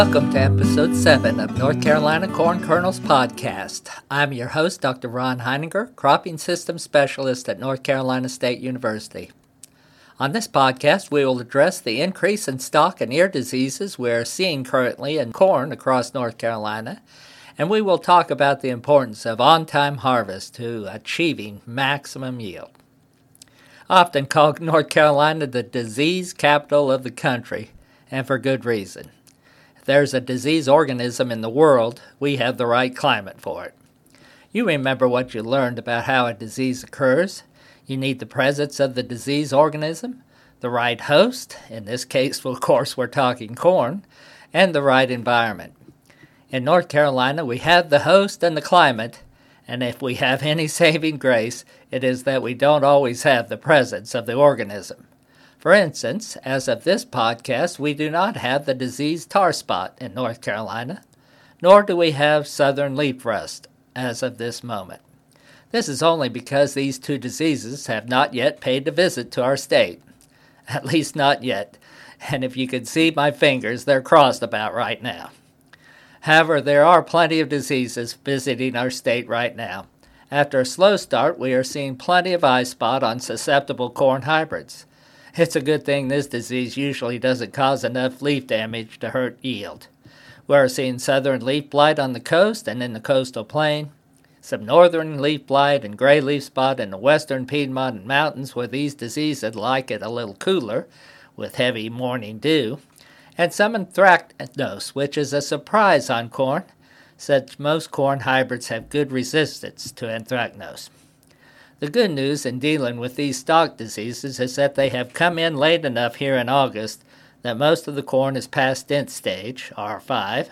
Welcome to Episode 7 of North Carolina Corn Kernels Podcast. I'm your host, Dr. Ron Heininger, Cropping System Specialist at North Carolina State University. On this podcast, we will address the increase in stalk and ear diseases we are seeing currently in corn across North Carolina, and we will talk about the importance of on-time harvest to achieving maximum yield. Often called North Carolina the disease capital of the country, and for good reason. If there's a disease organism in the world, we have the right climate for it. You remember what you learned about how a disease occurs. You need the presence of the disease organism, the right host, in this case, of course, we're talking corn, and the right environment. In North Carolina, we have the host and the climate, and if we have any saving grace, it is that we don't always have the presence of the organism. For instance, as of this podcast, we do not have the disease tar spot in North Carolina, nor do we have southern leaf rust as of this moment. This is only because these two diseases have not yet paid a visit to our state. At least not yet. And if you could see my fingers, they're crossed about right now. However, there are plenty of diseases visiting our state right now. After a slow start, we are seeing plenty of eye spot on susceptible corn hybrids. It's a good thing this disease usually doesn't cause enough leaf damage to hurt yield. We're seeing southern leaf blight on the coast and in the coastal plain, some northern leaf blight and gray leaf spot in the western Piedmont and mountains where these diseases like it a little cooler with heavy morning dew, and some anthracnose, which is a surprise on corn, since most corn hybrids have good resistance to anthracnose. The good news in dealing with these stalk diseases is that they have come in late enough here in August that most of the corn is past dent stage, R5,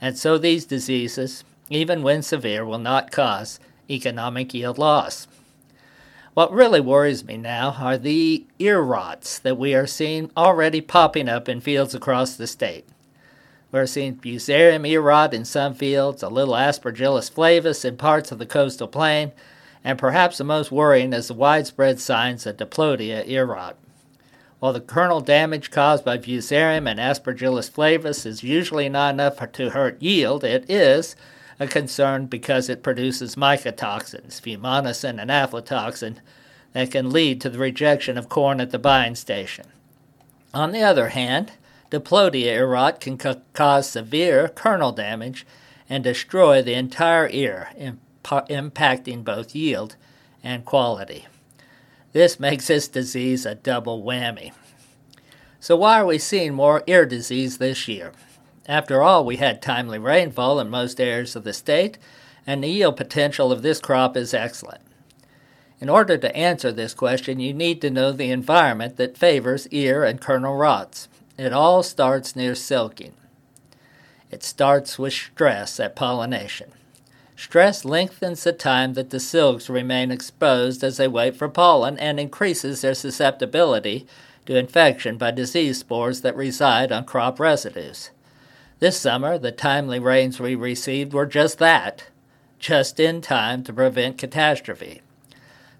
and so these diseases, even when severe, will not cause economic yield loss. What really worries me now are the ear rots that we are seeing already popping up in fields across the state. We're seeing Fusarium ear rot in some fields, a little Aspergillus flavus in parts of the coastal plain, and perhaps the most worrying is the widespread signs of Diplodia ear rot. While the kernel damage caused by Fusarium and Aspergillus flavus is usually not enough to hurt yield, it is a concern because it produces mycotoxins, fumonisin and aflatoxin, that can lead to the rejection of corn at the buying station. On the other hand, Diplodia ear rot can cause severe kernel damage and destroy the entire ear, impacting both yield and quality. This makes this disease a double whammy. So why are we seeing more ear disease this year? After all, we had timely rainfall in most areas of the state, and the yield potential of this crop is excellent. In order to answer this question, you need to know the environment that favors ear and kernel rots. It all starts near silking. It starts with stress at pollination. Stress lengthens the time that the silks remain exposed as they wait for pollen and increases their susceptibility to infection by disease spores that reside on crop residues. This summer, the timely rains we received were just that, just in time to prevent catastrophe.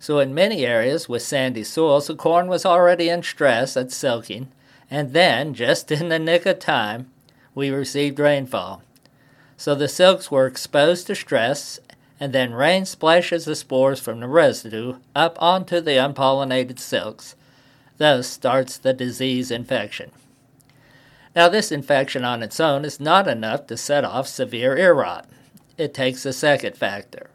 So in many areas with sandy soils, the corn was already in stress at silking, and then, just in the nick of time, we received rainfall. So the silks were exposed to stress, and then rain splashes the spores from the residue up onto the unpollinated silks. Thus starts the disease infection. Now this infection on its own is not enough to set off severe ear rot. It takes a second factor,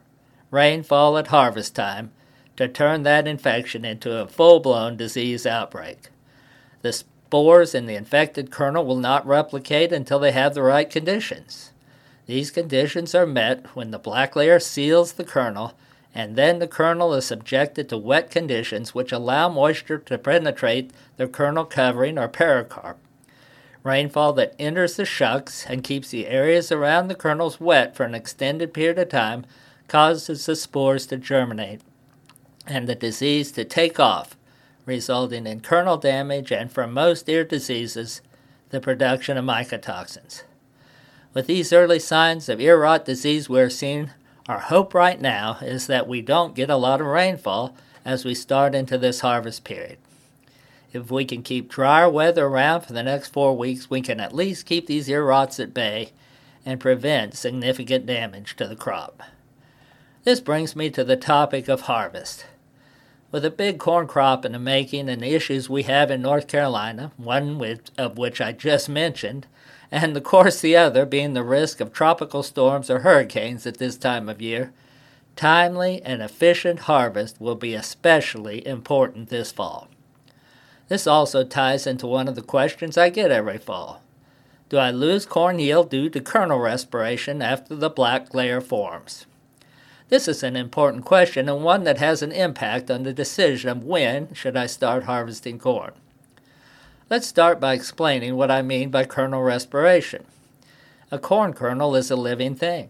rainfall at harvest time, to turn that infection into a full-blown disease outbreak. The spores in the infected kernel will not replicate until they have the right conditions. These conditions are met when the black layer seals the kernel, and then the kernel is subjected to wet conditions which allow moisture to penetrate the kernel covering or pericarp. Rainfall that enters the shucks and keeps the areas around the kernels wet for an extended period of time causes the spores to germinate and the disease to take off, resulting in kernel damage and, for most ear diseases, the production of mycotoxins. With these early signs of ear rot disease we're seeing, our hope right now is that we don't get a lot of rainfall as we start into this harvest period. If we can keep drier weather around for the next 4 weeks, we can at least keep these ear rots at bay and prevent significant damage to the crop. This brings me to the topic of harvest. With a big corn crop in the making and the issues we have in North Carolina, one of which I just mentioned, and of course the other being the risk of tropical storms or hurricanes at this time of year, timely and efficient harvest will be especially important this fall. This also ties into one of the questions I get every fall. Do I lose corn yield due to kernel respiration after the black layer forms? This is an important question and one that has an impact on the decision of when should I start harvesting corn. Let's start by explaining what I mean by kernel respiration. A corn kernel is a living thing.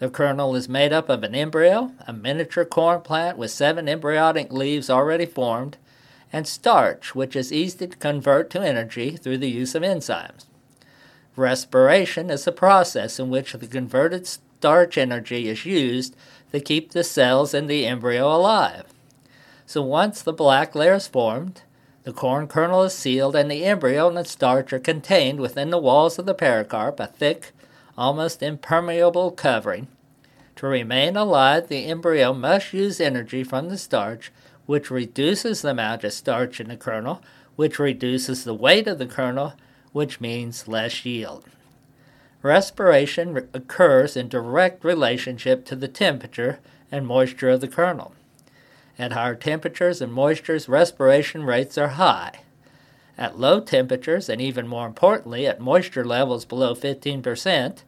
The kernel is made up of an embryo, a miniature corn plant with 7 embryonic leaves already formed, and starch, which is easy to convert to energy through the use of enzymes. Respiration is the process in which the converted starch energy is used to keep the cells in the embryo alive. So once the black layer is formed, the corn kernel is sealed and the embryo and its starch are contained within the walls of the pericarp, a thick, almost impermeable covering. To remain alive, the embryo must use energy from the starch, which reduces the amount of starch in the kernel, which reduces the weight of the kernel, which means less yield. Respiration occurs in direct relationship to the temperature and moisture of the kernel. At higher temperatures and moistures, respiration rates are high. At low temperatures, and even more importantly, at moisture levels below 15%,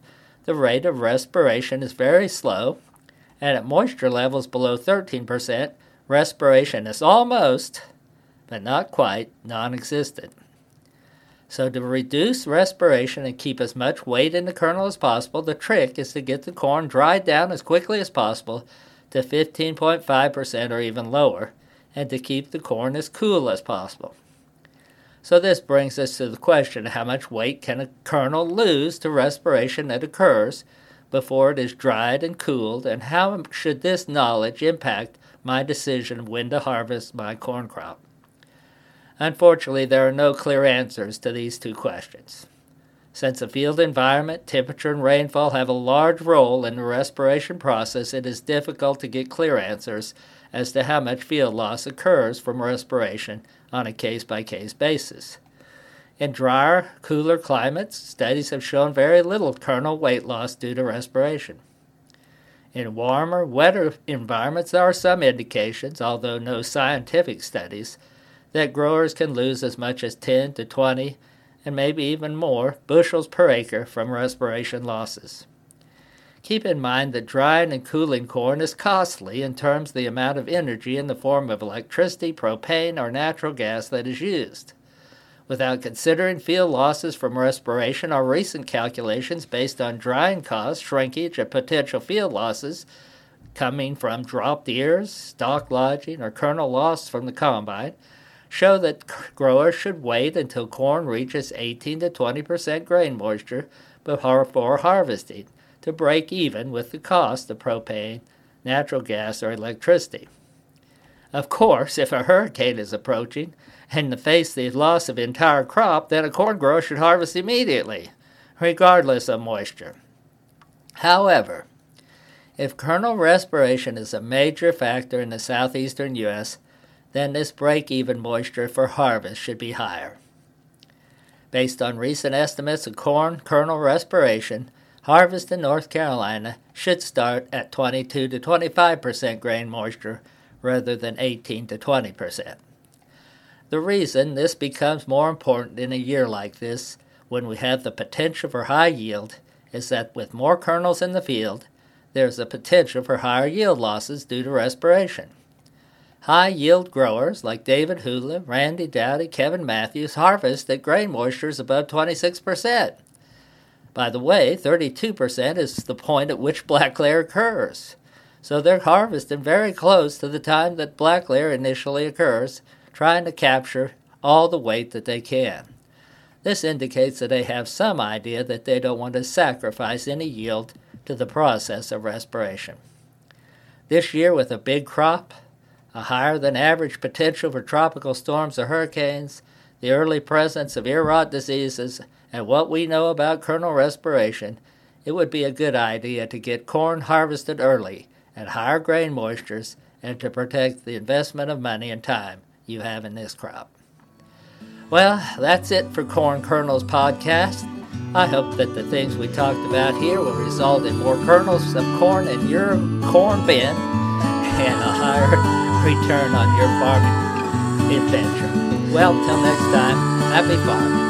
the rate of respiration is very slow, and at moisture levels below 13%, respiration is almost, but not quite, non-existent. So to reduce respiration and keep as much weight in the kernel as possible, the trick is to get the corn dried down as quickly as possible to 15.5% or even lower, and to keep the corn as cool as possible. So this brings us to the question of how much weight can a kernel lose to respiration that occurs before it is dried and cooled, and how should this knowledge impact my decision when to harvest my corn crop? Unfortunately, there are no clear answers to these two questions. Since the field environment, temperature, and rainfall have a large role in the respiration process, it is difficult to get clear answers as to how much field loss occurs from respiration on a case-by-case basis. In drier, cooler climates, studies have shown very little kernel weight loss due to respiration. In warmer, wetter environments, there are some indications, although no scientific studies, that growers can lose as much as 10 to 20, and maybe even more, bushels per acre from respiration losses. Keep in mind that drying and cooling corn is costly in terms of the amount of energy in the form of electricity, propane, or natural gas that is used. Without considering field losses from respiration, our recent calculations based on drying costs, shrinkage, and potential field losses coming from dropped ears, stalk lodging, or kernel loss from the combine show that growers should wait until corn reaches 18 to 20% grain moisture before harvesting to break even with the cost of propane, natural gas, or electricity. Of course, if a hurricane is approaching, and to face the loss of entire crop, then a corn grower should harvest immediately, regardless of moisture. However, if kernel respiration is a major factor in the southeastern U.S., then this break-even moisture for harvest should be higher. Based on recent estimates of corn kernel respiration, harvest in North Carolina should start at 22 to 25% grain moisture rather than 18 to 20%. The reason this becomes more important in a year like this, when we have the potential for high yield, is that with more kernels in the field, there is a potential for higher yield losses due to respiration. High yield growers like David Hula, Randy Dowdy, Kevin Matthews harvest at grain moistures above 26%. By the way, 32% is the point at which black layer occurs. So they're harvesting very close to the time that black layer initially occurs, trying to capture all the weight that they can. This indicates that they have some idea that they don't want to sacrifice any yield to the process of respiration. This year, with a big crop, a higher than average potential for tropical storms or hurricanes, the early presence of ear-rot diseases, and what we know about kernel respiration, it would be a good idea to get corn harvested early at higher grain moistures and to protect the investment of money and time you have in this crop. Well, that's it for Corn Kernels Podcast. I hope that the things we talked about here will result in more kernels of corn in your corn bin and a higher return on your farming adventure. Well, till next time, happy farming.